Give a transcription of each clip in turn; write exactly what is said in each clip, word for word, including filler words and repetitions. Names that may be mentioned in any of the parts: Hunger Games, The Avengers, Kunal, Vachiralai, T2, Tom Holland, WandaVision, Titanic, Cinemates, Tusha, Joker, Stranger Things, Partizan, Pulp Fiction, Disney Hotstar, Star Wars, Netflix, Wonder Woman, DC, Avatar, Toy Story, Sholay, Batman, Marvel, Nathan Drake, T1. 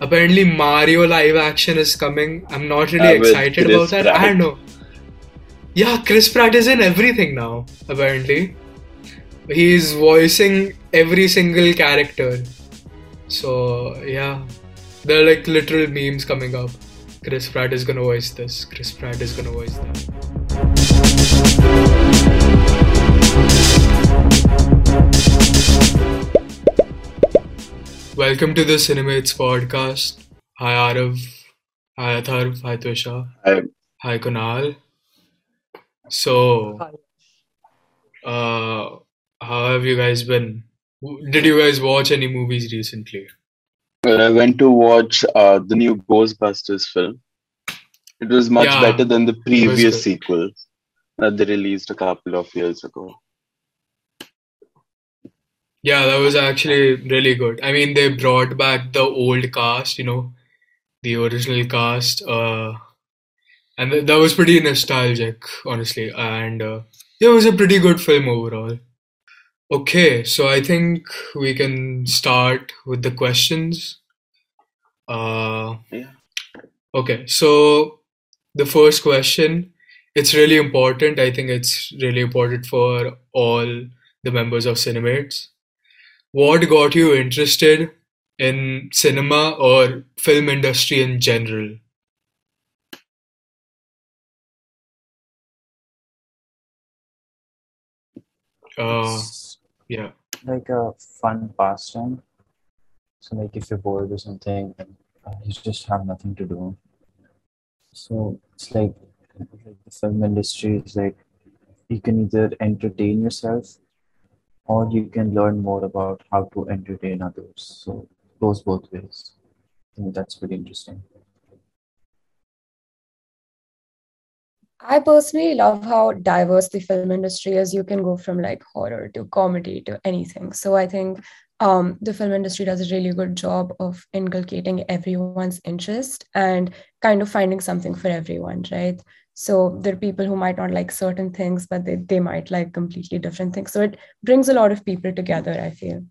Apparently Mario live action is coming. I'm not really yeah, excited Chris about that. Pratt. I don't know. Yeah, Chris Pratt is in everything now, apparently. He's voicing every single character. So, yeah. There are like literal memes coming up. Chris Pratt is gonna voice this. Chris Pratt is gonna voice that. Welcome to the Cinemates podcast. Hi Arav. Hi Atharva. Hi Tusha. Hi. Hi Kunal. So, uh, how have you guys been? Did you guys watch any movies recently? Well, I went to watch uh, the new Ghostbusters film. It was much yeah, better than the previous sequel that they released a couple of years ago. Yeah, that was actually really good. I mean, they brought back the old cast, you know, the original cast. Uh, and th- that was pretty nostalgic, honestly. And uh, yeah, it was a pretty good film overall. Okay, so I think we can start with the questions. Uh, yeah. Okay, so the first question, it's really important. I think it's really important for all the members of Cinemates. What got you interested in cinema or film industry in general? Uh, Yeah. Like a fun pastime. So like if you're bored or something, uh, you just have nothing to do. So it's like, like the film industry is like, you can either entertain yourself or you can learn more about how to entertain others. So it goes both ways. I think that's pretty interesting. I personally love how diverse the film industry is. You can go from like horror to comedy to anything. So I think um, the film industry does a really good job of inculcating everyone's interest and kind of finding something for everyone, right? So there are people who might not like certain things, but they, they might like completely different things. So it brings a lot of people together, I feel.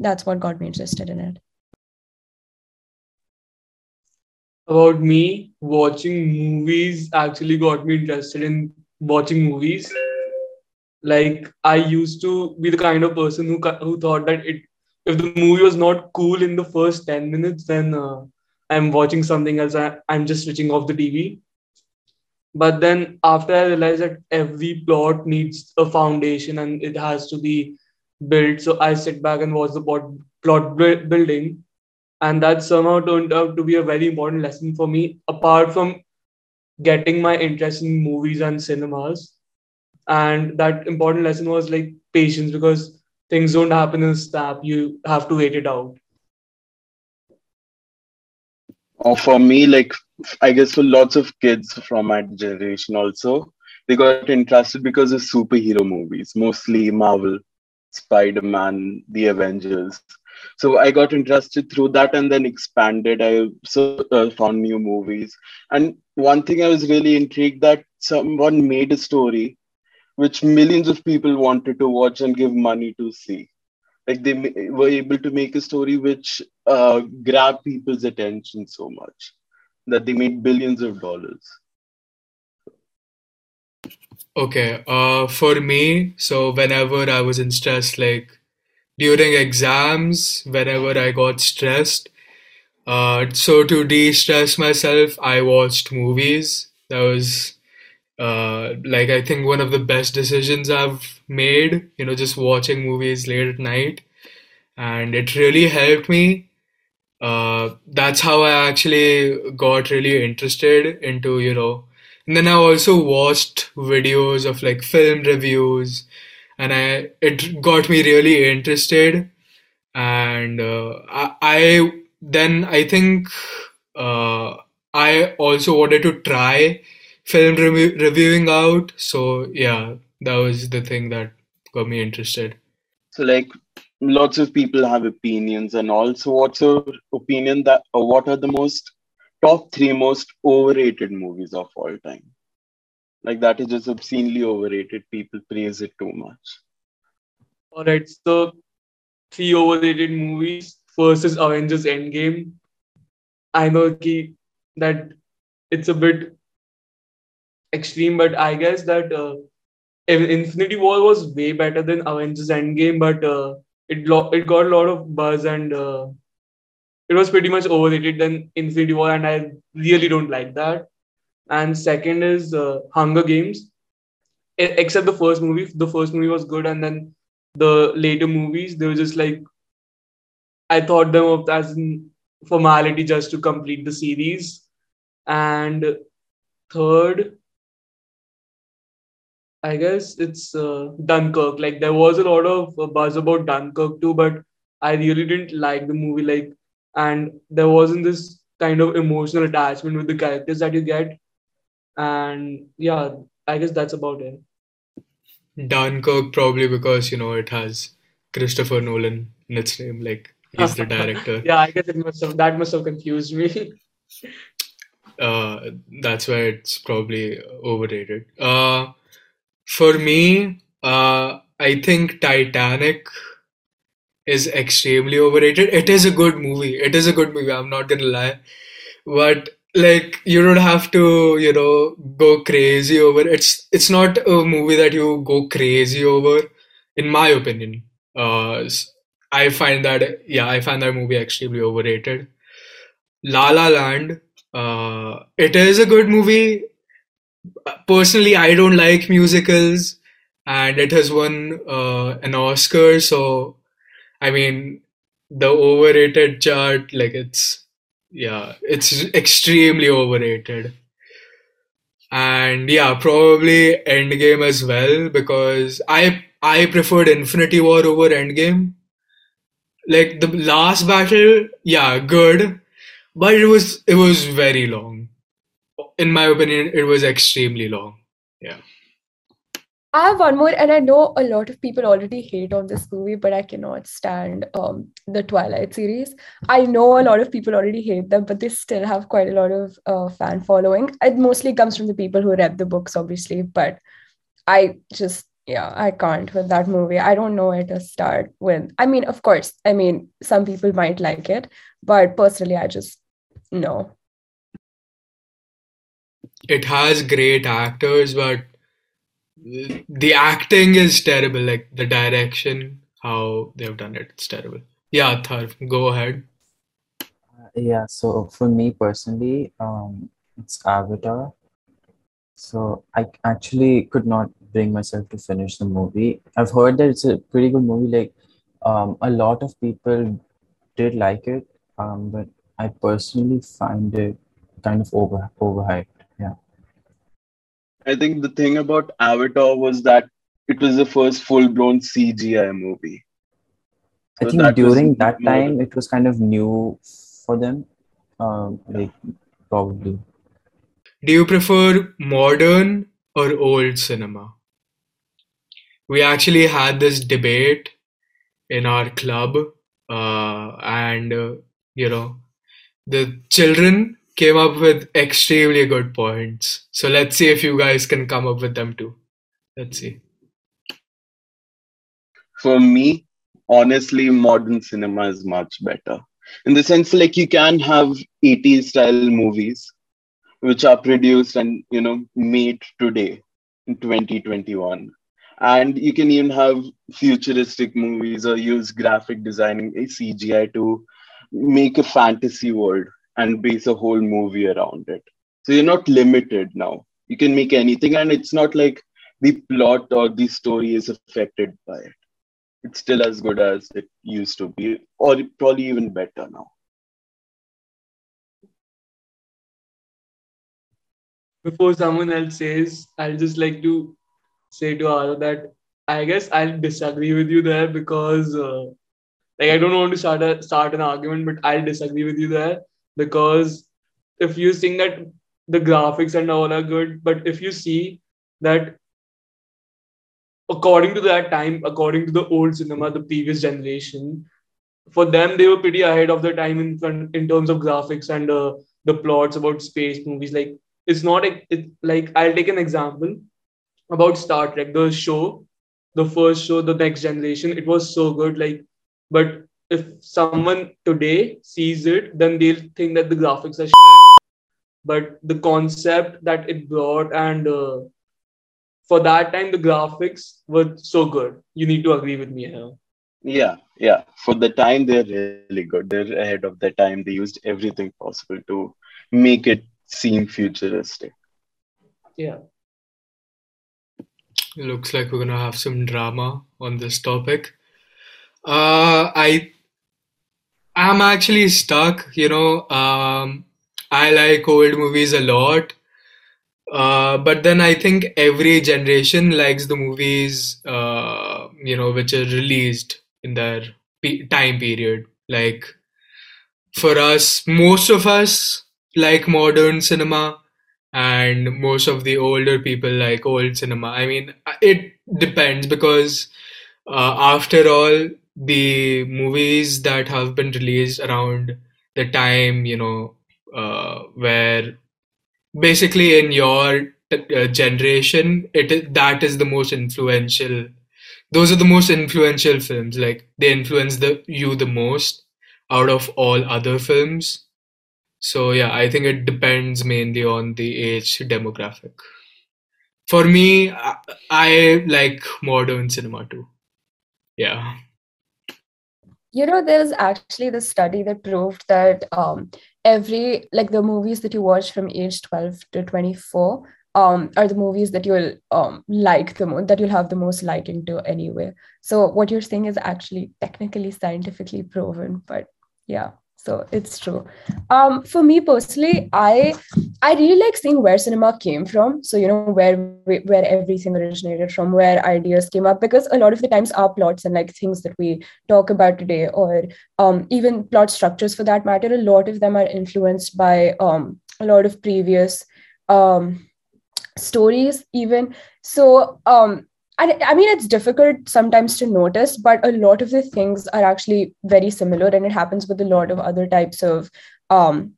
That's what got me interested in it. About me, watching movies actually got me interested in watching movies. Like, I used to be the kind of person who who thought that it, if the movie was not cool in the first ten minutes, then uh, I'm watching something else. I, I'm just switching off the T V. But then after I realized that every plot needs a foundation and it has to be built. So I sit back and watch the plot, plot building. And that somehow turned out to be a very important lesson for me, apart from getting my interest in movies and cinemas. And that important lesson was like patience, because things don't happen in a snap. You have to wait it out. Oh, for me, like, I guess for lots of kids from my generation also, they got interested because of superhero movies, mostly Marvel, Spider-Man, the Avengers. So I got interested through that and then expanded. I so, uh, found new movies. And one thing I was really intrigued that someone made a story which millions of people wanted to watch and give money to see. Like they ma- were able to make a story which uh, grabbed people's attention so much that they made billions of dollars. Okay. Uh, for me, so whenever I was in stress, like, during exams, whenever I got stressed, uh, so to de-stress myself, I watched movies. That was, uh, like, I think one of the best decisions I've made, you know, just watching movies late at night. And it really helped me. Uh, that's how I actually got really interested into, you know, and then I also watched videos of like film reviews. And I, it got me really interested. And uh, I, I then I think uh, I also wanted to try film re- reviewing out. So yeah, that was the thing that got me interested. So like lots of people have opinions and also what's your opinion that uh, what are the most top three most overrated movies of all time? Like that is just obscenely overrated. People praise it too much. Alright, so three overrated movies. First is Avengers Endgame. I know ki, that it's a bit extreme, but I guess that uh, Infinity War was way better than Avengers Endgame, but uh, it lo- it got a lot of buzz and uh, it was pretty much overrated than Infinity War, and I really don't like that. And second is uh, Hunger Games. It, except the first movie. The first movie was good, and then the later movies, they were just like, I thought them of as in formality just to complete the series. And third, I guess it's uh, Dunkirk. Like, there was a lot of buzz about Dunkirk too, but I really didn't like the movie. Like, and there wasn't this kind of emotional attachment with the characters that you get. And yeah, I guess that's about it. Dunkirk, probably because, you know, it has Christopher Nolan in its name. Like, he's the director. Yeah, I guess it must have, that must have confused me. Uh, that's why it's probably overrated. Uh, for me, uh, I think Titanic is extremely overrated. It is a good movie. It is a good movie. I'm not going to lie. But like, you don't have to, you know, go crazy over. It's it's not a movie that you go crazy over, in my opinion. Uh, I find that, yeah, I find that movie extremely overrated. La La Land. Uh, it is a good movie. Personally, I don't like musicals, and it has won uh, an Oscar. So, I mean, the overrated chart, like, it's, yeah, it's extremely overrated. And yeah, probably Endgame as well, because I I preferred Infinity War over Endgame. Like, the last battle, yeah, good. But it was it was very long. In my opinion, it was extremely long. Yeah. I have one more, and I know a lot of people already hate on this movie, but I cannot stand um, the Twilight series. I know a lot of people already hate them, but they still have quite a lot of uh, fan following. It mostly comes from the people who read the books, obviously, but I just, yeah, I can't with that movie. I don't know where to start with. I mean, of course, I mean, some people might like it, but personally, I just, no. It has great actors, but the acting is terrible. Like, the direction, how they've done it, it's terrible. Yeah, Atharv, go ahead. Uh, yeah, so for me personally, um, it's Avatar. So I actually could not bring myself to finish the movie. I've heard that it's a pretty good movie. Like, um, a lot of people did like it, um, but I personally find it kind of over overhyped. Yeah. I think the thing about Avatar was that it was the first full-blown C G I movie. So I think that during that time, it was kind of new for them, um, like, probably. Do you prefer modern or old cinema? We actually had this debate in our club, uh, and, uh, you know, the children came up with extremely good points. So let's see if you guys can come up with them too. Let's see. For me, honestly, modern cinema is much better. In the sense, like, you can have eighties style movies which are produced and, you know, made today in twenty twenty-one. And you can even have futuristic movies or use graphic designing, C G I to make a fantasy world and base a whole movie around it. So you're not limited now. You can make anything, and it's not like the plot or the story is affected by it. It's still as good as it used to be, or probably even better now. Before someone else says, I'll just like to say to Arav that I guess I'll disagree with you there, because uh, like, I don't want to start, a, start an argument, but I'll disagree with you there. Because if you think that the graphics and all are good, but if you see that according to that time, according to the old cinema, the previous generation, for them, they were pretty ahead of their time in in terms of graphics and uh, the plots about space movies. Like, it's not it, like, I'll take an example about Star Trek, the show, the first show, the Next Generation. It was so good, like, but if someone today sees it, then they'll think that the graphics are shit. But the concept that it brought, and uh, for that time, the graphics were so good. You need to agree with me here. Yeah, yeah. For the time, they're really good. They're ahead of their time. They used everything possible to make it seem futuristic. Yeah. Looks like we're going to have some drama on this topic. Uh, I am actually stuck, you know. Um, I like old movies a lot. Uh, but then I think every generation likes the movies, uh, you know, which are released in their pe- time period. Like for us, most of us like modern cinema, and most of the older people like old cinema. I mean, it depends, because uh, after all, the movies that have been released around the time, you know, uh, where basically in your t- uh, generation, it that is the most influential. Those are the most influential films. Like they influence the you the most out of all other films. So yeah, I think it depends mainly on the age demographic. For me, I, I like modern cinema too. Yeah. You know, there's actually this study that proved that um, every, like the movies that you watch from age twelve to twenty-four um, are the movies that you'll um, like the most, that you'll have the most liking to anyway. So what you're saying is actually technically scientifically proven, but yeah. So it's true. Um, for me personally, I I really like seeing where cinema came from. So, you know, where where everything originated from, where ideas came up, because a lot of the times our plots and like things that we talk about today, or um, even plot structures for that matter, a lot of them are influenced by um, a lot of previous um, stories even. So, um, and I mean, it's difficult sometimes to notice, but a lot of the things are actually very similar, and it happens with a lot of other types of um,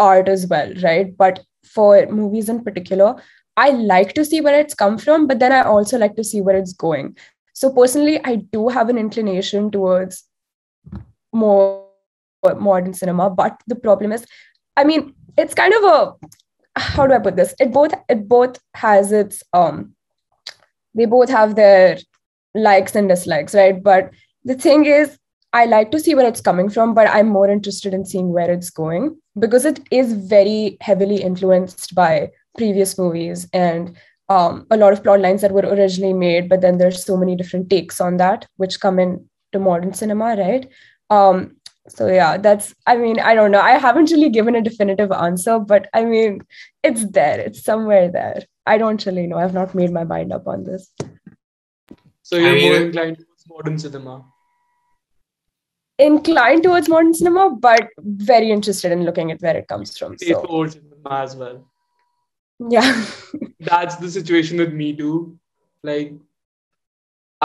art as well, right? But for movies in particular, I like to see where it's come from, but then I also like to see where it's going. So personally, I do have an inclination towards more modern cinema, but the problem is, I mean, it's kind of a, how do I put this? It both, it both has its... Um, They both have their likes and dislikes, right? But the thing is, I like to see where it's coming from, but I'm more interested in seeing where it's going, because it is very heavily influenced by previous movies and um, a lot of plot lines that were originally made, but then there's so many different takes on that, which come into modern cinema, right? Um, so yeah, that's, I mean, I don't know. I haven't really given a definitive answer, but I mean, it's there. It's somewhere there. I don't really know. I've not made my mind up on this. So you're I mean, more inclined towards modern cinema? Inclined towards modern cinema, but very interested in looking at where it comes from. So. Old cinema as well. Yeah. That's the situation with me too. Like,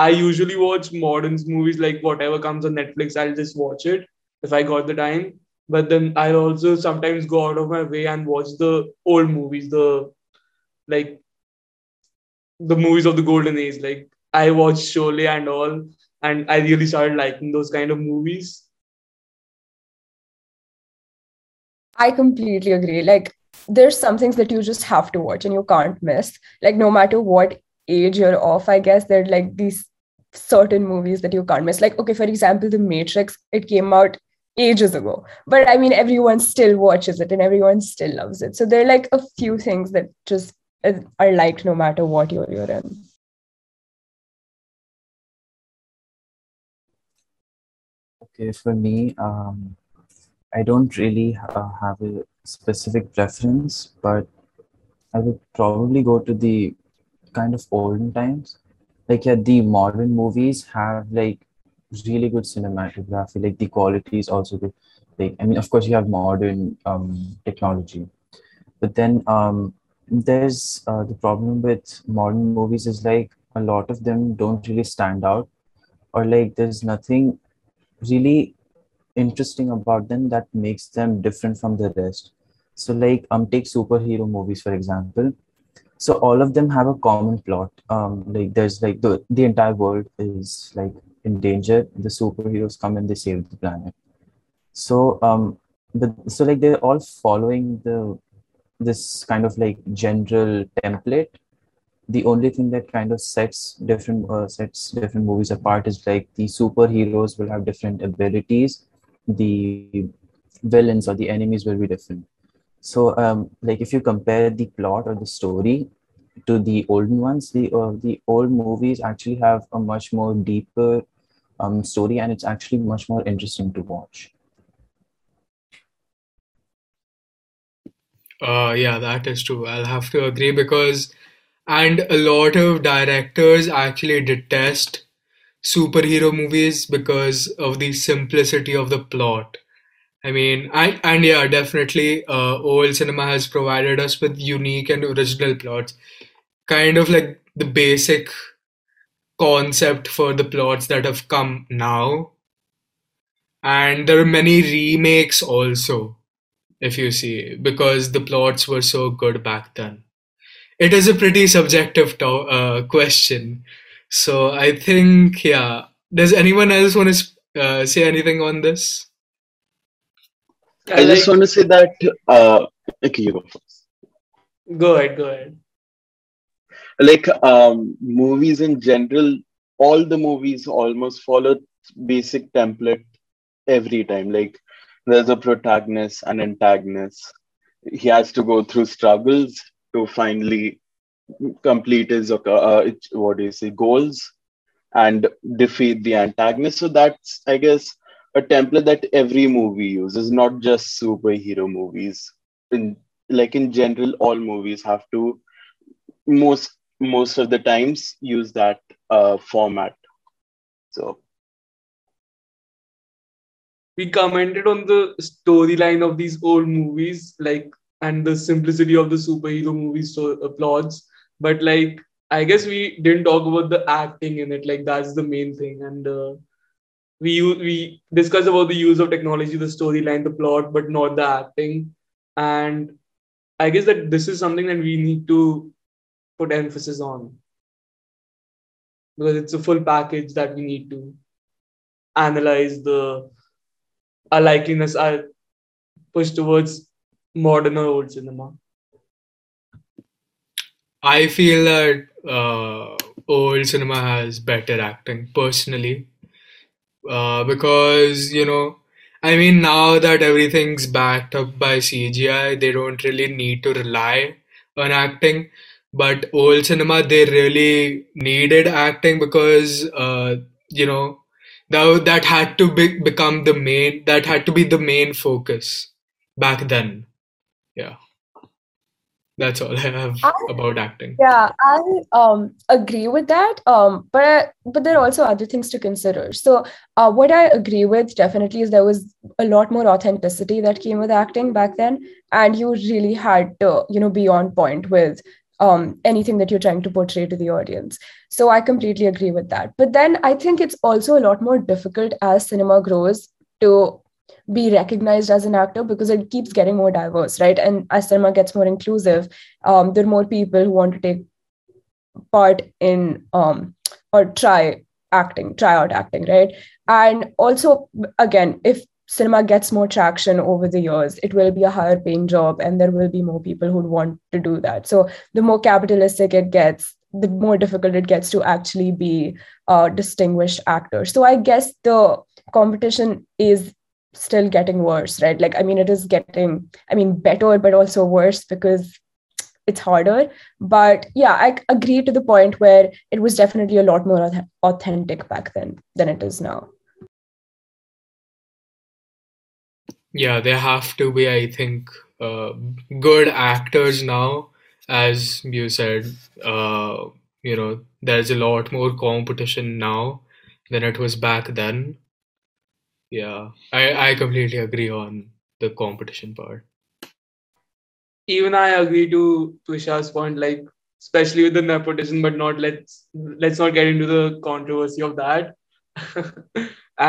I usually watch modern movies, like whatever comes on Netflix, I'll just watch it if I got the time. But then I also sometimes go out of my way and watch the old movies, the like the movies of the golden age. Like I watched Sholay and all, and I really started liking those kind of movies. I completely agree. Like there's some things that you just have to watch and you can't miss. Like no matter what age you're of, I guess there are like these certain movies that you can't miss. Like, okay, for example, The Matrix, it came out ages ago, but I mean, everyone still watches it and everyone still loves it. So there are like a few things that just are liked no matter what you're, you're in. Okay, for me, um, I don't really uh, have a specific preference, but I would probably go to the kind of olden times. Like, yeah, the modern movies have like really good cinematography. Like the quality is also good. Like, I mean, of course, you have modern um, technology, but then um, there's uh, the problem with modern movies is like a lot of them don't really stand out, or like there's nothing really interesting about them that makes them different from the rest. So like um take superhero movies, for example. So all of them have a common plot. Um, like there's like the, the entire world is like in danger, the superheroes come and they save the planet. So um the so like they're all following the this kind of like general template. The only thing that kind of sets different uh, sets different movies apart is like the superheroes will have different abilities, the villains or the enemies will be different. So um like if you compare the plot or the story to the olden ones, the uh, the old movies actually have a much more deeper um story, and it's actually much more interesting to watch. Uh, yeah, that is true. I'll have to agree because, and a lot of directors actually detest superhero movies because of the simplicity of the plot. I mean, and, and yeah, definitely, uh, old cinema has provided us with unique and original plots, kind of like the basic concept for the plots that have come now. And there are many remakes also, if you see, because the plots were so good back then. It is a pretty subjective to- uh, question. So I think, yeah. Does anyone else want to uh, say anything on this? Yeah, I just like, want to say that. Uh, okay, you go first. Go ahead, go ahead. Like um, movies in general, all the movies almost follow basic template every time. Like there's a protagonist and antagonist. He has to go through struggles to finally complete his uh, what do you say goals and defeat the antagonist. So that's, I guess, a template that every movie uses, not just superhero movies. In, like in general, all movies have to most most of the times use that uh, format. So we commented on the storyline of these old movies, like, and the simplicity of the superhero movies so, uh, plots. But like, I guess we didn't talk about the acting in it. Like that's the main thing. And uh, we we discussed about the use of technology, the storyline, the plot, but not the acting. And I guess that this is something that we need to put emphasis on, because it's a full package that we need to analyze the our likeliness are pushed towards modern or old cinema. I feel that uh, old cinema has better acting, personally. Uh, because, you know, I mean, now that everything's backed up by C G I, they don't really need to rely on acting. But old cinema, they really needed acting because, uh, you know, That, that had to be, become the main, that had to be the main focus back then. Yeah. That's all I have I, about acting. Yeah, I um, agree with that. Um, but, but there are also other things to consider. So uh, what I agree with definitely is there was a lot more authenticity that came with acting back then. And you really had to, you know, be on point with Um, anything that you're trying to portray to the audience. So I completely agree with that. But then I think it's also a lot more difficult as cinema grows to be recognized as an actor, because it keeps getting more diverse, right? And as cinema gets more inclusive, um, there are more people who want to take part in um, or try acting, try out acting, right? And also, again, if cinema gets more traction over the years, it will be a higher paying job and there will be more people who'd want to do that. So the more capitalistic it gets, the more difficult it gets to actually be a distinguished actor. So I guess the competition is still getting worse, right? Like, I mean, it is getting, I mean, better, but also worse because it's harder. But yeah, I agree to the point where it was definitely a lot more authentic back then than it is now. Yeah, they have to be, I think, uh, good actors now. As you said, uh, you know, there's a lot more competition now than it was back then. Yeah, I, I completely agree on the competition part. Even I agree to Tusha's point, like, especially with the nepotism, but not let's, let's not get into the controversy of that.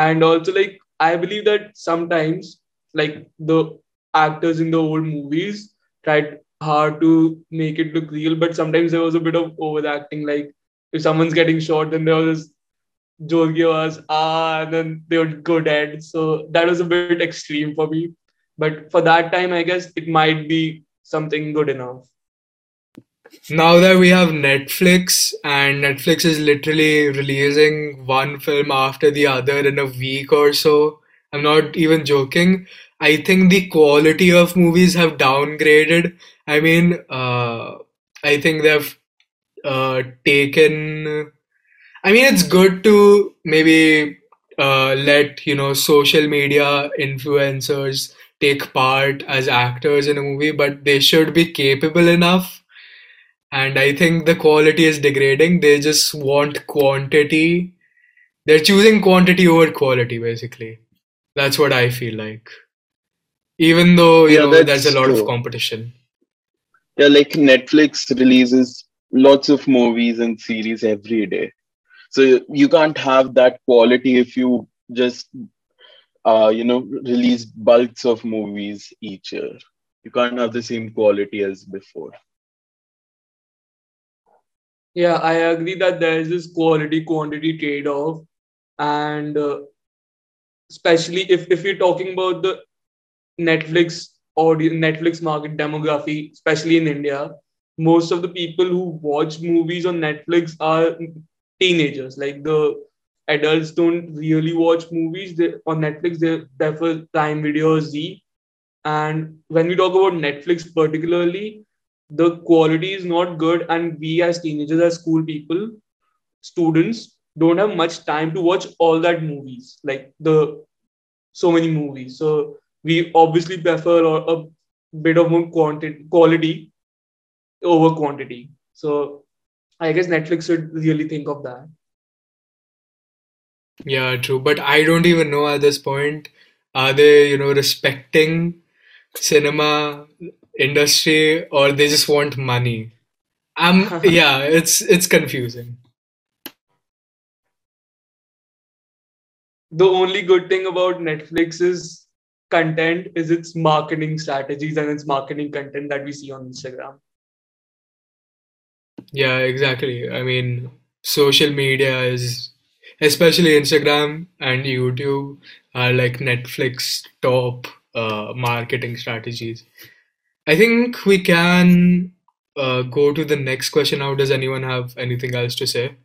And also, like, I believe that sometimes, like, the actors in the old movies tried hard to make it look real, but sometimes there was a bit of overacting. Like, if someone's getting shot, then there was Jorgio was ah, and then they would go dead. So that was a bit extreme for me. But for that time, I guess it might be something good enough. Now that we have Netflix, and Netflix is literally releasing one film after the other in a week or so, I'm not even joking. I think the quality of movies have downgraded. I mean, uh, I think they've uh, taken... I mean, it's good to maybe uh, let, you know, social media influencers take part as actors in a movie, but they should be capable enough. And I think the quality is degrading. They just want quantity. They're choosing quantity over quality, basically. That's what I feel like. Even though, you yeah, know, there's a lot true. of competition. Yeah, like Netflix releases lots of movies and series every day. So you can't have that quality if you just, uh, you know, release bulks of movies each year. You can't have the same quality as before. Yeah, I agree that there is this quality-quantity trade-off, and uh, especially if, if you're talking about the Netflix audience, Netflix market demography, especially in India, most of the people who watch movies on Netflix are teenagers. Like, the adults don't really watch movies they, on Netflix. They prefer Prime Video, Z. And when we talk about Netflix particularly, the quality is not good, and we as teenagers, as school people, students, don't have much time to watch all that movies, like the so many movies. So we obviously prefer a bit of more quantity, quality over quantity. So I guess Netflix should really think of that. Yeah, true. But I don't even know at this point, are they, you know, respecting cinema industry, or they just want money? Um, yeah, it's it's confusing. The only good thing about Netflix's content is its marketing strategies and its marketing content that we see on Instagram. Yeah, exactly. I mean, social media is, especially Instagram and YouTube, are like Netflix's top uh, marketing strategies. I think we can uh, go to the next question now. Does anyone have anything else to say?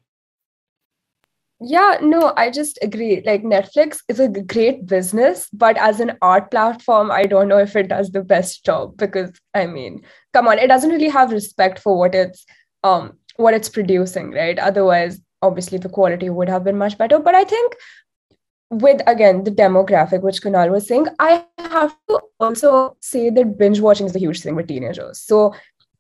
Yeah, no, I just agree. Like, Netflix is a great business, but as an art platform, I don't know if it does the best job because, I mean, come on, it doesn't really have respect for what it's um what it's producing, right? Otherwise, obviously, the quality would have been much better. But I think with, again, the demographic, which Kunal was saying, I have to also say that binge watching is a huge thing with teenagers. So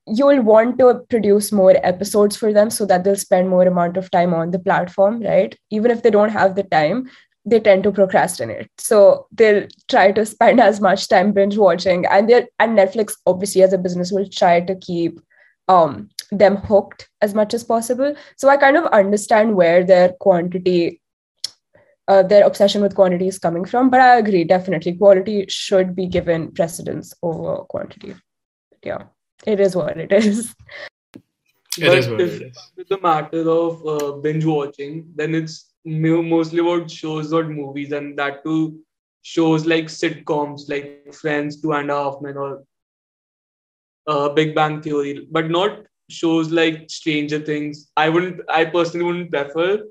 you'll want to produce more episodes for them so that they'll spend more amount of time on the platform, right? Even if they don't have the time, they tend to procrastinate. So they'll try to spend as much time binge watching. And they'll, and Netflix, obviously, as a business, will try to keep um, them hooked as much as possible. So I kind of understand where their quantity Uh, their obsession with quantity is coming from. But I agree, definitely, quality should be given precedence over quantity. Yeah, it is what it is. It but is what if it is. It's the matter of uh, binge watching, then it's mostly about shows or movies, and that too shows like sitcoms, like Friends, Two and a Half Men, or uh, Big Bang Theory, but not shows like Stranger Things. I wouldn't, I personally wouldn't prefer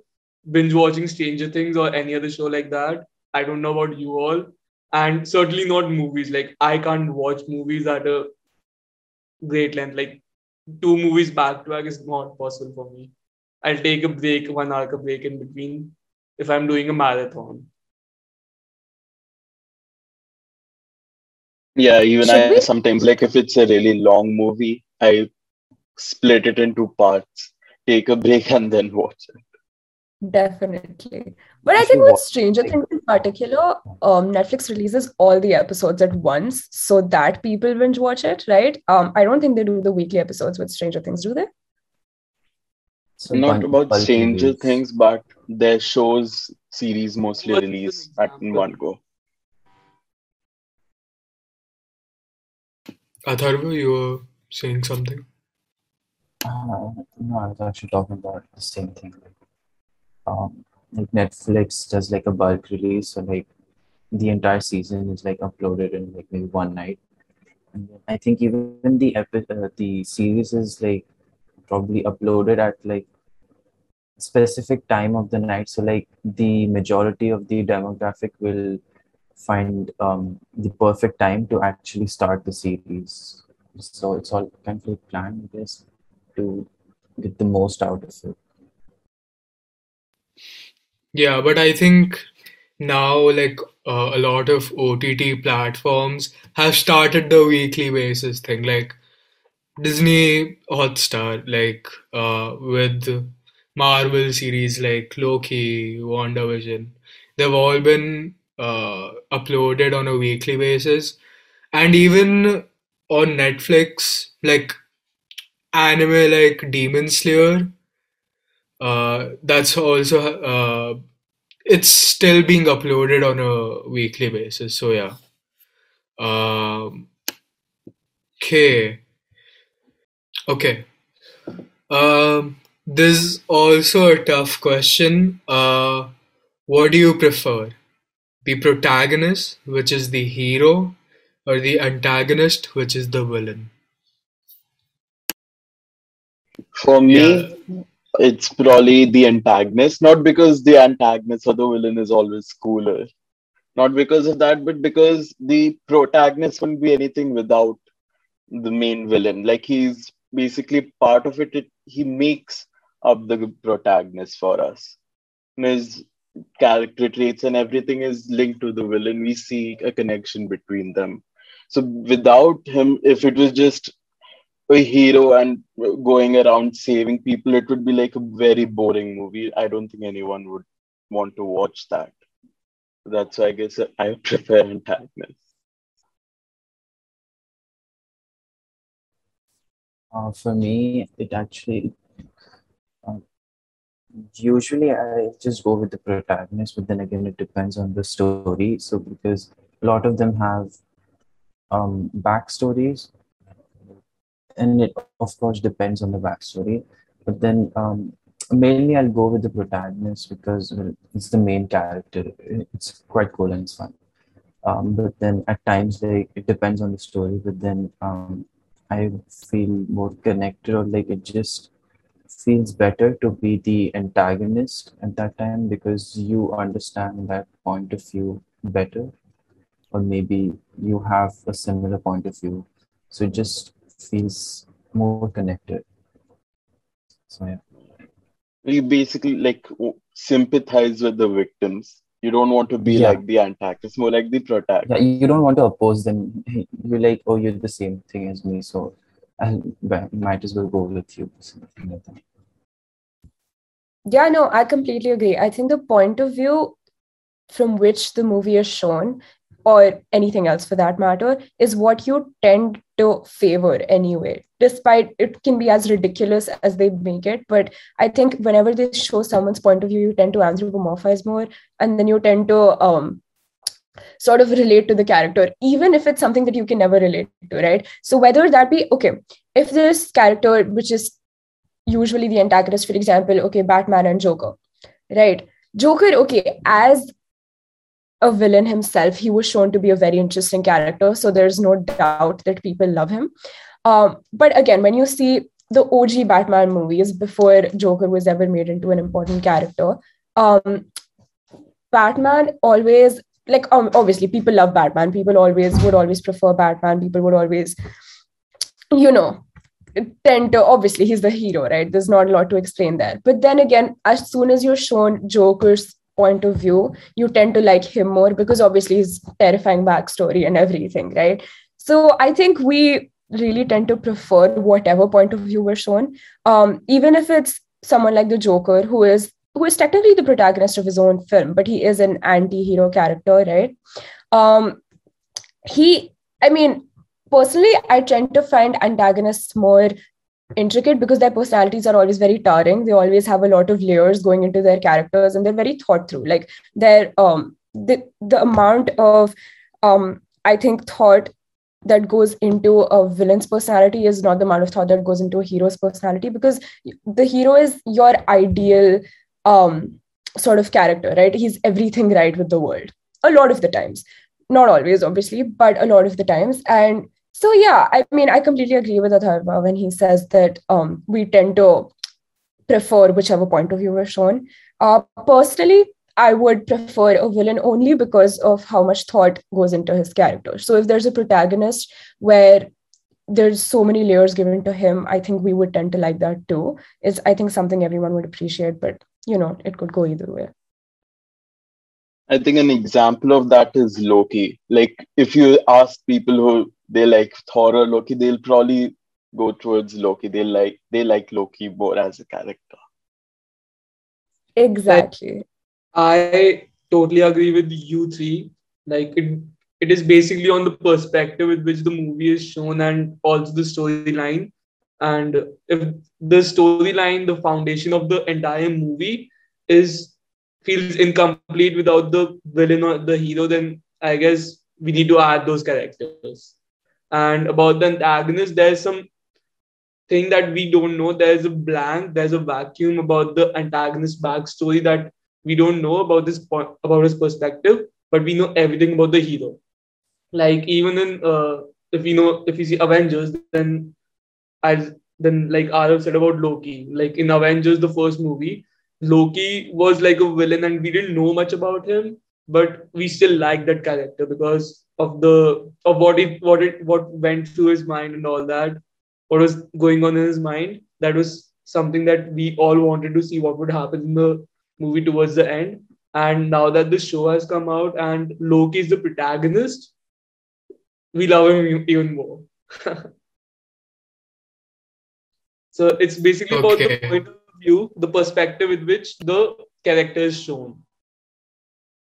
binge watching Stranger Things or any other show like that. I don't know about you all. And certainly not movies. Like, I can't watch movies at a great length. Like, two movies back to back is not possible for me. I'll take a break, one hour break in between if I'm doing a marathon. Yeah, even Should I we? sometimes, like, if it's a really long movie, I split it into parts, take a break, and then watch it. Definitely. But I think with Stranger Things in particular, um, Netflix releases all the episodes at once so that people binge watch it, right? Um, I don't think they do the weekly episodes with Stranger Things, do they? So Not about Stranger movies. Things, but their shows, series mostly what release at one go. Atharva, you were saying something? Uh, no, I was actually talking about the same thing. Um, Like Netflix does like a bulk release, so like the entire season is like uploaded in like maybe one night. And then I think even the epi- uh, the series is like probably uploaded at like specific time of the night. So like the majority of the demographic will find um, the perfect time to actually start the series. So it's all kind of like planned, I guess, to get the most out of it. Yeah, but I think now, like uh, a lot of O T T platforms have started the weekly basis thing, like Disney Hotstar, like uh, with Marvel series like Loki, WandaVision. They've all been uh, uploaded on a weekly basis, and even on Netflix, like anime like Demon Slayer. Uh, that's also uh, it's still being uploaded on a weekly basis. So yeah. Um, okay. Okay. Um, This is also a tough question. Uh, what do you prefer? The protagonist, which is the hero, or the antagonist, which is the villain? For Yeah. me, it's probably the antagonist, not because the antagonist or the villain is always cooler, not because of that, but because the protagonist wouldn't be anything without the main villain. Like he's basically part of it. It he makes up the protagonist for us. And his character traits and everything is linked to the villain. We see a connection between them. So without him, if it was just a hero and going around saving people, it would be like a very boring movie. I don't think anyone would want to watch that. That's why I guess I prefer antagonist. Uh, for me, it actually um, usually I just go with the protagonist, but then again, it depends on the story. So because a lot of them have um, backstories, and it of course depends on the backstory. But then um, mainly I'll go with the protagonist because uh, it's the main character. It's quite cool and it's fun. Um, but then at times like it depends on the story. But then um, I feel more connected, or like it just feels better to be the antagonist at that time because you understand that point of view better, or maybe you have a similar point of view. So it just feels more connected. So yeah. You basically like w- sympathize with the victims. You don't want to be Yeah. like the antagonist, more like the Yeah, protagonist. you don't want to oppose them. You're like, oh, you're the same thing as me, so I might as well go with you. Something like that. Yeah, no, I completely agree. I think the point of view from which the movie is shown, or anything else for that matter, is what you tend to favor anyway, despite it can be as ridiculous as they make it. But I think whenever they show someone's point of view, you tend to anthropomorphize more, and then you tend to um, sort of relate to the character, even if it's something that you can never relate to, right? So whether that be, okay, if this character, which is usually the antagonist, for example, okay, Batman and Joker, right? Joker, okay, as a villain himself, he was shown to be a very interesting character, so there's no doubt that people love him. Um, but again, when you see the O G Batman movies before Joker was ever made into an important character, um, Batman always, like, um, obviously, people love Batman. People always would always prefer Batman. People would always, you know, tend to, obviously, he's the hero, right? There's not a lot to explain there. But then again, as soon as you're shown Joker's point of view, you tend to like him more because obviously his terrifying backstory and everything, right? So I think we really tend to prefer whatever point of view we're shown, um, even if it's someone like the Joker, who is who is technically the protagonist of his own film, but he is an anti-hero character, right? Um, he, I mean, personally, I tend to find antagonists more intricate because their personalities are always very towering. They always have a lot of layers going into their characters, and they're very thought through. Like their um the the amount of um I think thought that goes into a villain's personality is not the amount of thought that goes into a hero's personality, because the hero is your ideal um sort of character, right? He's everything right with the world. A lot of the times. Not always, obviously, but a lot of the times. And so, yeah, I mean, I completely agree with Atharva when he says that um, we tend to prefer whichever point of view we're shown. Uh, personally, I would prefer a villain only because of how much thought goes into his character. So if there's a protagonist where there's so many layers given to him, I think we would tend to like that too. It's, I think, something everyone would appreciate, but, you know, it could go either way. I think an example of that is Loki. Like, if you ask people who they like Thor or Loki, they'll probably go towards Loki. They like they like Loki more as a character. Exactly. I totally agree with you three. Like, it, it is basically on the perspective with which the movie is shown and also the storyline. And if the storyline, the foundation of the entire movie is... feels incomplete without the villain or the hero, then I guess we need to add those characters. And about the antagonist, there's some thing that we don't know. There's a blank, there's a vacuum about the antagonist backstory that we don't know about this po- about his perspective, but we know everything about the hero. Like, even in uh, if we know if we see Avengers, then as then like Arav said about Loki, like in Avengers the first movie, Loki was like a villain and we didn't know much about him, but we still liked that character because of the of what it what it what went through his mind and all that, what was going on in his mind. That was something that we all wanted to see what would happen in the movie towards the end. And now that the show has come out and Loki is the protagonist, we love him even more. So it's basically okay. About the point of view, the perspective with which the character is shown.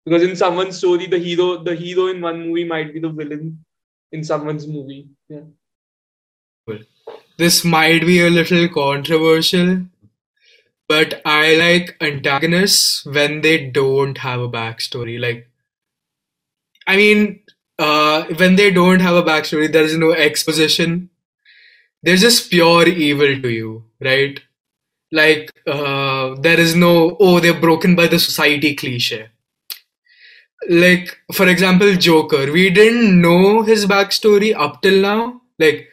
Because in someone's story, the hero, the hero in one movie might be the villain in someone's movie. Yeah. Cool. This might be a little controversial, but I like antagonists when they don't have a backstory. Like, I mean, uh, when they don't have a backstory, there is no exposition. They're just pure evil to you, right? Like, uh, there is no, oh, they're broken by the society cliche. Like, for example, Joker. We didn't know his backstory up till now. Like,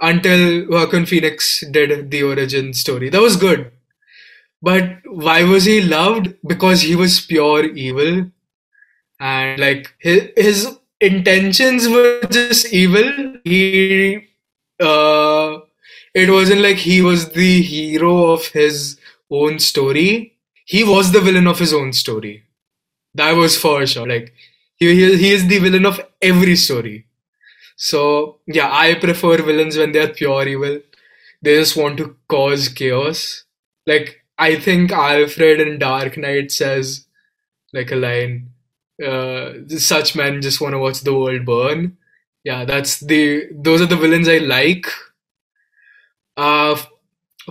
until Joaquin Phoenix did the origin story. That was good. But why was he loved? Because he was pure evil. And, like, his, his intentions were just evil. He... Uh, It wasn't like he was the hero of his own story. He was the villain of his own story. That was for sure. Like, he, he, he is the villain of every story. So, yeah, I prefer villains when they're pure evil. They just want to cause chaos. Like, I think Alfred in Dark Knight says, like, a line, uh, such men just want to watch the world burn. Yeah, that's the, those are the villains I like. Uh,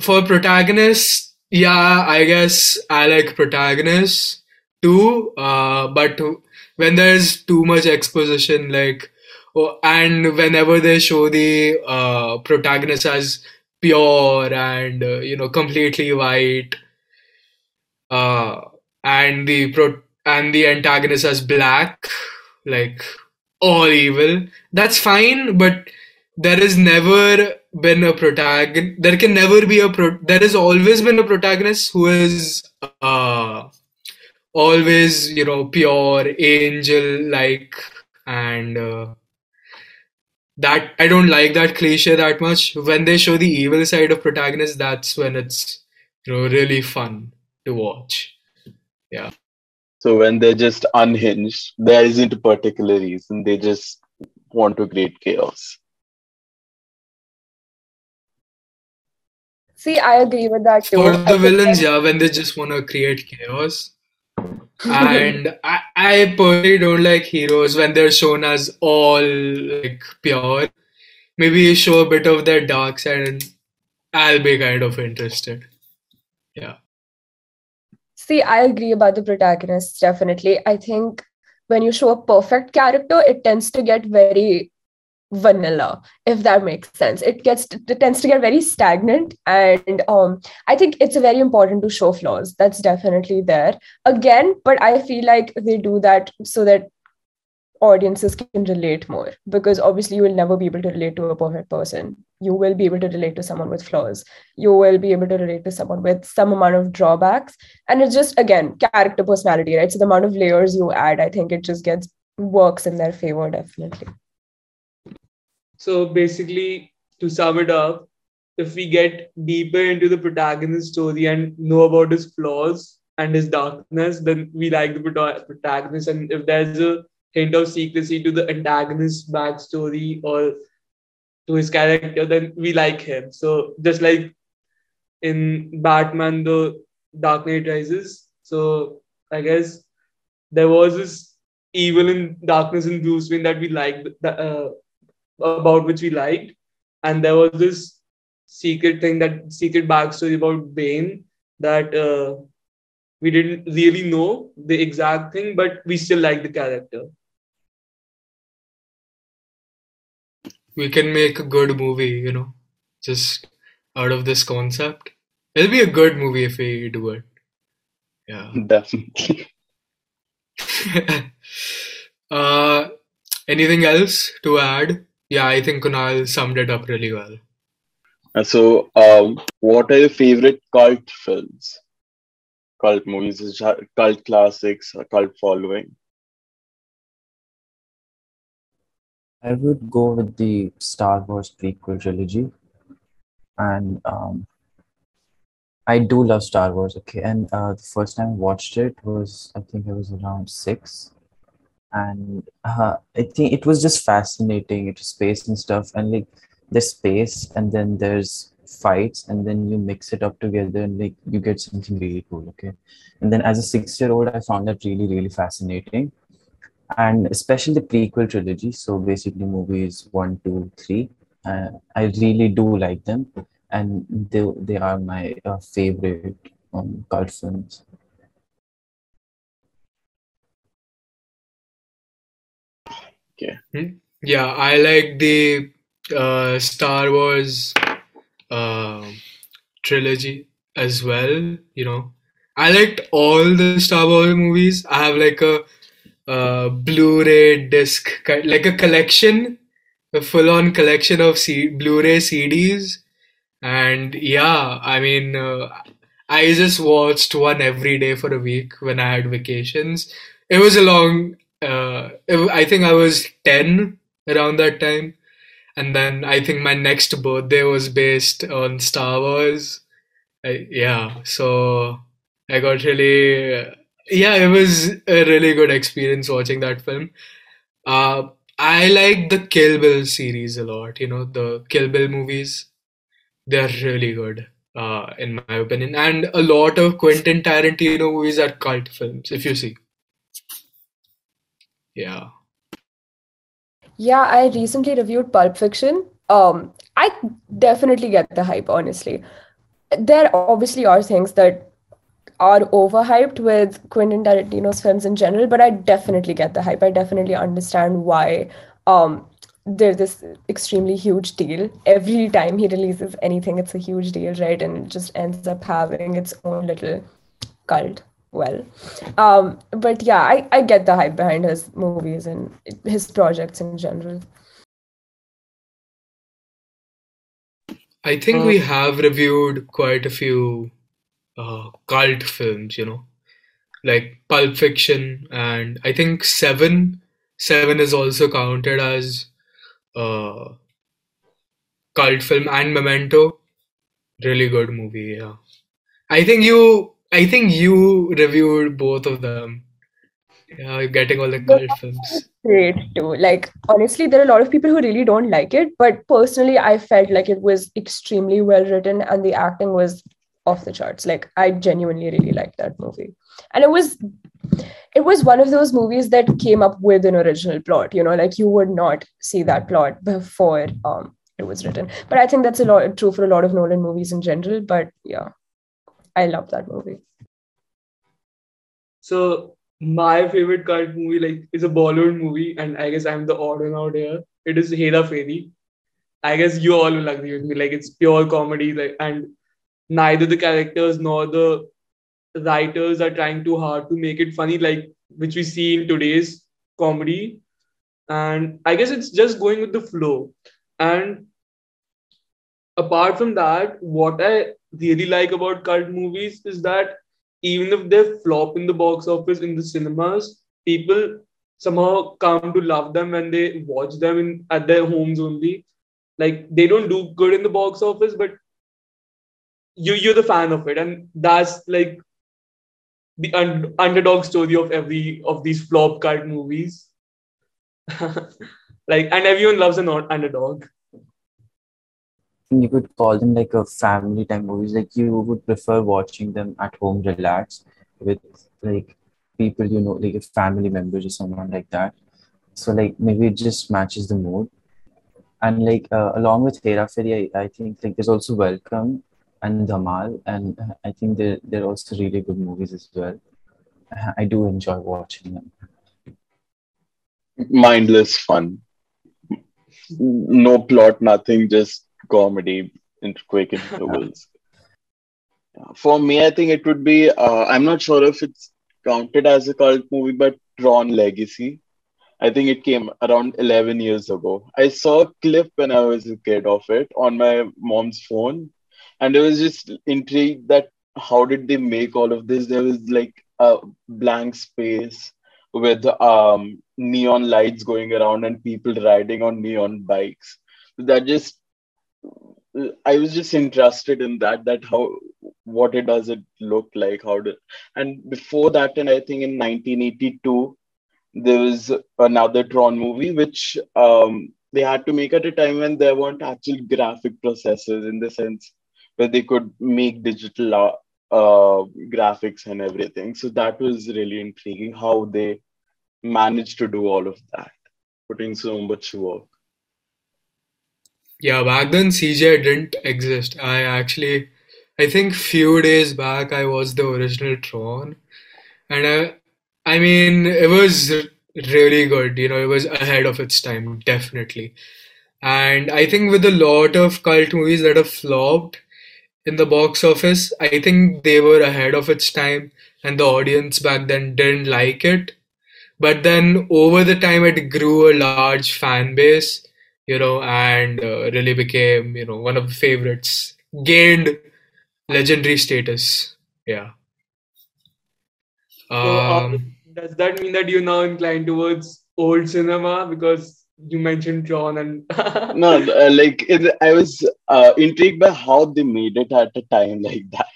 for protagonists, yeah, I guess I like protagonists too, uh, but when there's too much exposition, like, oh, and whenever they show the uh, protagonist as pure and, uh, you know, completely white, uh, and the pro- and the antagonist as black, like, all evil, that's fine, but there is never... been a protagonist there can never be a pro- there has always been a protagonist who is uh always, you know, pure angel like, and uh, that I don't like that cliche that much. When they show the evil side of protagonists, that's when it's, you know, really fun to watch. Yeah, so when they're just unhinged, there isn't a particular reason, they just want to create chaos. See, I agree with that too. For the villains, yeah, when they just want to create chaos. And I, I personally don't like heroes when they're shown as all, like, pure. Maybe show a bit of their dark side and I'll be kind of interested. Yeah. See, I agree about the protagonists, definitely. I think when you show a perfect character, it tends to get very vanilla, if that makes sense. It gets it tends to get very stagnant, and um, I think it's very important to show flaws. That's definitely there again, but I feel like they do that so that audiences can relate more, because obviously you will never be able to relate to a perfect person. You will be able to relate to someone with flaws. You will be able to relate to someone with some amount of drawbacks, and it's just, again, character, personality, right? So the amount of layers you add, I think it just gets works in their favor, definitely. So basically, to sum it up, if we get deeper into the protagonist's story and know about his flaws and his darkness, then we like the protagonist. And if there's a hint of secrecy to the antagonist's backstory or to his character, then we like him. So just like in Batman, the Dark Knight Rises. So I guess there was this evil and darkness in Bruce Wayne that we liked, uh, about which we liked. And there was this secret thing, that secret backstory about Bane that uh, we didn't really know the exact thing, but we still liked the character. We can make a good movie, you know, just out of this concept. It'll be a good movie if we do it. Yeah. Definitely. uh, anything else to add? Yeah, I think Kunal summed it up really well. So, um, what are your favorite cult films? Cult movies, cult classics, cult following? I would go with the Star Wars prequel trilogy, and um, I do love Star Wars. Okay, and uh, the first time I watched it was, I think I was around six, and uh, I think it was just fascinating. It was space and stuff, and like there's space, and then there's fights, and then you mix it up together, and like you get something really cool. Okay, and then as a six-year-old, I found that really, really fascinating. And especially the prequel trilogy. So basically movies one, two, three. Uh, I really do like them. And they, they are my uh, favorite um, cult films. Okay. Yeah, I like the uh, Star Wars uh, trilogy as well. You know, I liked all the Star Wars movies. I have like a Uh, Blu-ray disc, like a collection, a full-on collection of C- Blu-ray C Ds, and yeah, I mean, uh, I just watched one every day for a week when I had vacations. It was a long, uh, it, I think I was ten around that time, and then I think my next birthday was based on Star Wars. I, yeah, so I got really... Uh, Yeah, it was a really good experience watching that film. Uh, I like the Kill Bill series a lot. You know, the Kill Bill movies, they're really good, uh, in my opinion. And a lot of Quentin Tarantino movies are cult films, if you see. Yeah. Yeah, I recently reviewed Pulp Fiction. Um, I definitely get the hype, honestly. There obviously are things that are overhyped with Quentin Tarantino's films in general, but I definitely get the hype. I definitely understand why um, they're this extremely huge deal. Every time he releases anything, it's a huge deal, right? And it just ends up having its own little cult. Well, um, but yeah, I, I get the hype behind his movies and his projects in general. I think um, we have reviewed quite a few Uh, cult films, you know, like Pulp Fiction, and I think Seven. Seven is also counted as uh, cult film, and Memento, really good movie. Yeah, I think you, I think you reviewed both of them. Yeah, getting all the cult films. Great too. Like, honestly, there are a lot of people who really don't like it, but personally, I felt like it was extremely well written, and the acting was off the charts. Like, I genuinely really liked that movie, and it was it was one of those movies that came up with an original plot, you know, like you would not see that plot before um it was written. But I think that's a lot true for a lot of Nolan movies in general, but yeah, I love that movie. So My favorite cult movie, like, is a Bollywood movie, and I guess I'm the odd one out here. It is Hera Pheri. I guess you all will agree with me. Like, it's pure comedy, like, and neither the characters nor the writers are trying too hard to make it funny, like which we see in today's comedy. And I guess it's just going with the flow. And apart from that, what I really like about cult movies is that even if they flop in the box office in the cinemas, people somehow come to love them when they watch them in, at their homes only. Like, they don't do good in the box office, but you, you're the fan of it. And that's like the un- underdog story of every of these flop cult movies. Like, and everyone loves an underdog. You could call them like a family time movies. Like, you would prefer watching them at home, relaxed with like people, you know, like a family members or someone like that. So like maybe it just matches the mood. And like uh, along with Hera Pheri, I, I think like there's also Welcome and Dhamal, and I think they're, they're also really good movies as well. I do enjoy watching them. Mindless fun. No plot, nothing, just comedy in quick intervals. For me, I think it would be, uh, I'm not sure if it's counted as a cult movie, but Tron Legacy. I think it came around eleven years ago. I saw a clip when I was a kid of it on my mom's phone. And I was just intrigued that how did they make all of this? There was like a blank space with um, neon lights going around and people riding on neon bikes. That just, I was just interested in that, that how, what it does it look like, how did, and before that, and I think in nineteen eighty-two, there was another Tron movie, which um, they had to make at a time when there weren't actual graphic processors in the sense where they could make digital uh, uh, graphics and everything. So that was really intriguing, how they managed to do all of that, putting so much work. Yeah, back then C G I didn't exist. I actually, I think few days back I watched the original Tron, and I, I mean it was really good. You know, it was ahead of its time, definitely. And I think with a lot of cult movies that have flopped in the box office, I think they were ahead of its time, and the audience back then didn't like it. But then over the time, it grew a large fan base. You know, and uh, really became, you know, one of the favorites, gained legendary status. Yeah. Um, so, uh, does that mean that you're now inclined towards old cinema because you mentioned Tron and... No, uh, like it, I was uh, intrigued by how they made it at a time like that.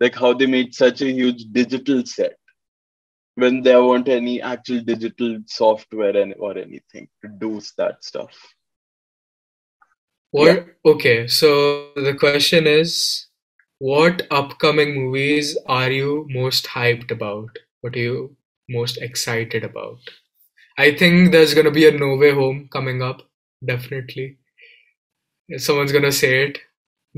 Like how they made such a huge digital set when there weren't any actual digital software and or anything to do that stuff. What? Yeah. Okay, so the question is, what upcoming movies are you most hyped about? What are you most excited about? I think there's going to be a No Way Home coming up, definitely. Someone's going to say it.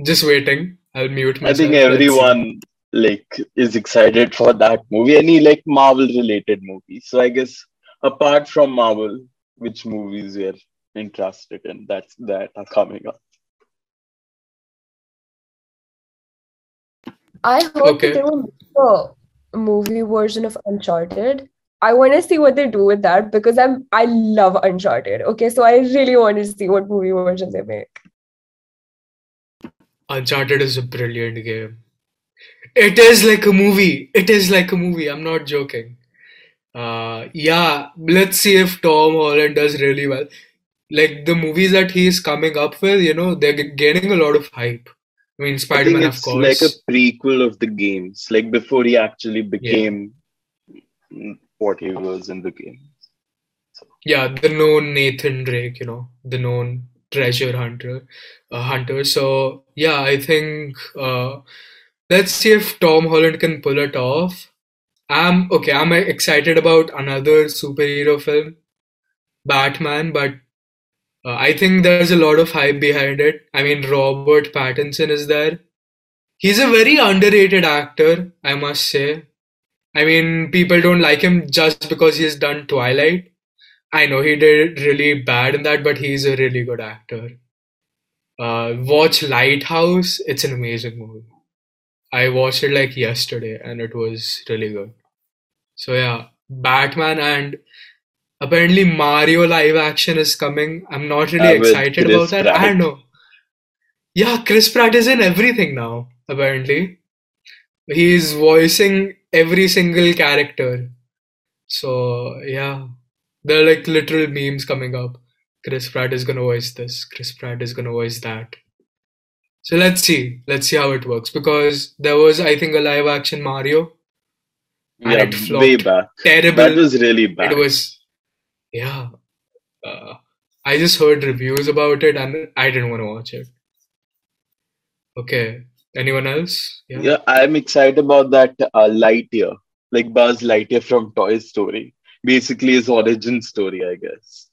Just waiting. I'll mute myself. I think everyone like is excited for that movie. Any like Marvel related movie. So I guess apart from Marvel, which movies we're interested in that's that are coming up. I hope okay. They will make a movie version of Uncharted. I want to see what they do with that because I'm I love Uncharted. Okay, so I really want to see what movie version they make. Uncharted is a brilliant game. It is like a movie. It is like a movie. I'm not joking. Uh, yeah, let's see if Tom Holland does really well. Like the movies that he's coming up with, you know, they're gaining a lot of hype. I mean, Spider-Man, I think it's of course. It's like a prequel of the games, like before he actually became yeah. what he was in the games. So. Yeah, the known Nathan Drake, you know, the known treasure hunter. Uh, hunter. So, yeah, I think... Uh, Let's see if Tom Holland can pull it off. I'm okay. I'm excited about another superhero film, Batman, but uh, I think there's a lot of hype behind it. I mean, Robert Pattinson is there. He's a very underrated actor, I must say. I mean, people don't like him just because he's done Twilight. I know he did really bad in that, but he's a really good actor. Uh, watch Lighthouse. It's an amazing movie. I watched it like yesterday and it was really good. So yeah, Batman, and apparently Mario live action is coming. I'm not really uh, excited about that. Pratt. I don't know. Yeah, Chris Pratt is in everything now, apparently. He's voicing every single character. So yeah, there are like literal memes coming up. Chris Pratt is going to voice this. Chris Pratt is going to voice that. So let's see. Let's see how it works. Because there was, I think, a live action Mario. And yeah, it flopped. Way bad. Terrible. That was really bad. It was, yeah. Uh, I just heard reviews about it and I didn't want to watch it. Okay. Anyone else? Yeah, yeah I'm excited about that uh, Lightyear. Like Buzz Lightyear from Toy Story. Basically his origin story, I guess.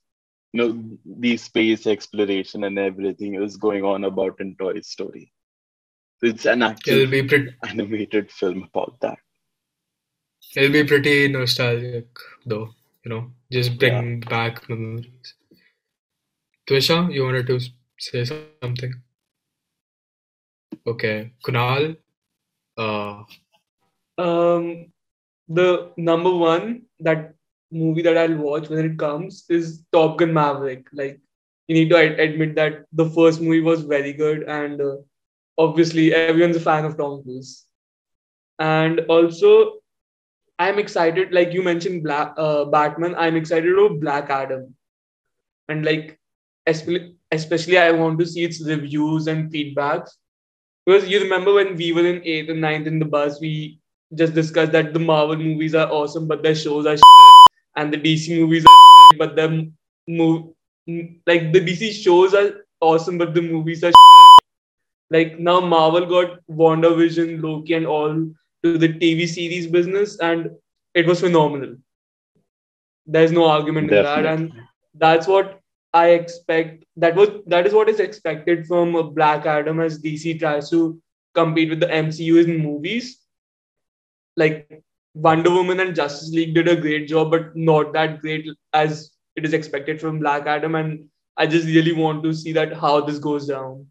You know, the space exploration and everything is going on about in Toy Story. It's an actual pre- animated film about that. It'll be pretty nostalgic though, you know, just bring yeah. back memories. Tusha, you wanted to say something? Okay, Kunal? Uh... Um, the number one that movie that I'll watch when it comes is Top Gun Maverick. Like, you need to ad- admit that the first movie was very good and uh, obviously everyone's a fan of Tom Cruise. And also, I'm excited, like you mentioned Black, uh, Batman, I'm excited about Black Adam. And like, espe- especially I want to see its reviews and feedbacks. Because you remember when we were in eighth and ninth in the bus, we just discussed that the Marvel movies are awesome, but their shows are shit, and the D C movies are shit, but their move like the D C shows are awesome, but the movies are shit. Like now Marvel got WandaVision, Loki, and all to the T V series business, and it was phenomenal. There's no argument Definitely. in that, and that's what I expect. That was that is what is expected from Black Adam as D C tries to compete with the M C U in movies. Like Wonder Woman and Justice League did a great job, but not that great as it is expected from Black Adam. And I just really want to see that how this goes down.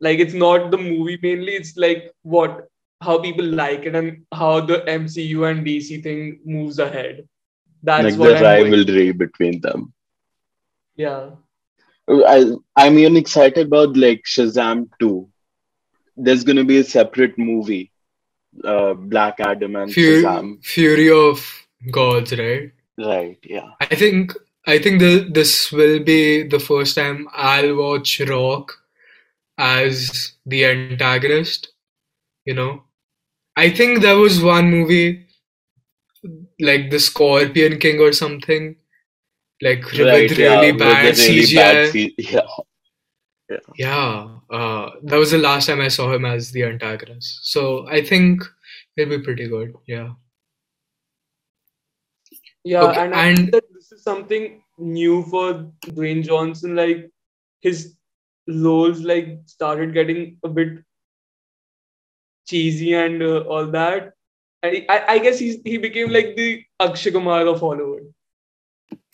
Like it's not the movie mainly; it's like what how people like it and how the M C U and D C thing moves ahead. That's like what the I'm rivalry going. between them. Yeah. I, I'm even excited about like Shazam two. There's going to be a separate movie. Uh, Black Adam and Fury, Shazam. Fury of Gods, right? Right, yeah. I think I think the, this will be the first time I'll watch Rock as the antagonist. You know? I think there was one movie like the Scorpion King or something, like right, with yeah, really bad with really C G I. Bad C- yeah, yeah. yeah. Uh, that was the last time I saw him as the antagonist. So I think it'll be pretty good. Yeah. Yeah, okay, and, and I think that this is something new for Dwayne Johnson. Like his roles, like started getting a bit cheesy and uh, all that. And he, I, I guess he's, he became like the Akshay Kumar of Hollywood.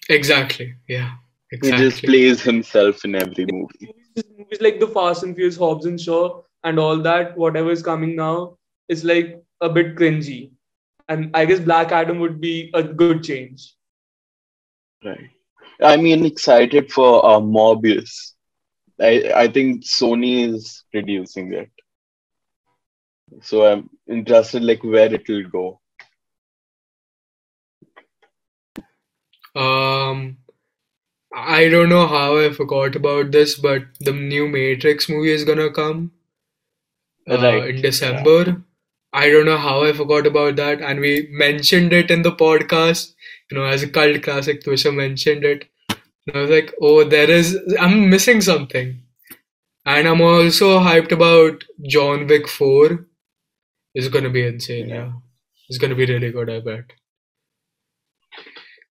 Exactly. Yeah. Exactly. He just plays himself in every movie. His movies like the Fast and Furious, Hobbs and Shaw, and all that, whatever is coming now, is like a bit cringy. And I guess Black Adam would be a good change. Right. I mean, excited for uh, Morbius. I, I think Sony is producing it. So I'm interested like where it will go. Um, I don't know how I forgot about this, but the new Matrix movie is gonna come uh, right. in December. Yeah. I don't know how I forgot about that, and we mentioned it in the podcast. You know, as a cult classic, Tusha mentioned it. And I was like, oh, there is. I'm missing something, and I'm also hyped about John Wick four. It's going to be insane, yeah. yeah. It's going to be really good, I bet.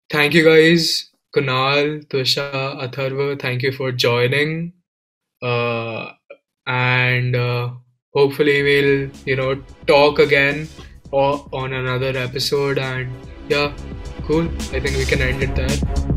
Thank you guys, Kunal, Tusha, Atharva. Thank you for joining. Uh, and uh, hopefully we'll, you know, talk again on another episode. And yeah, cool. I think we can end it there.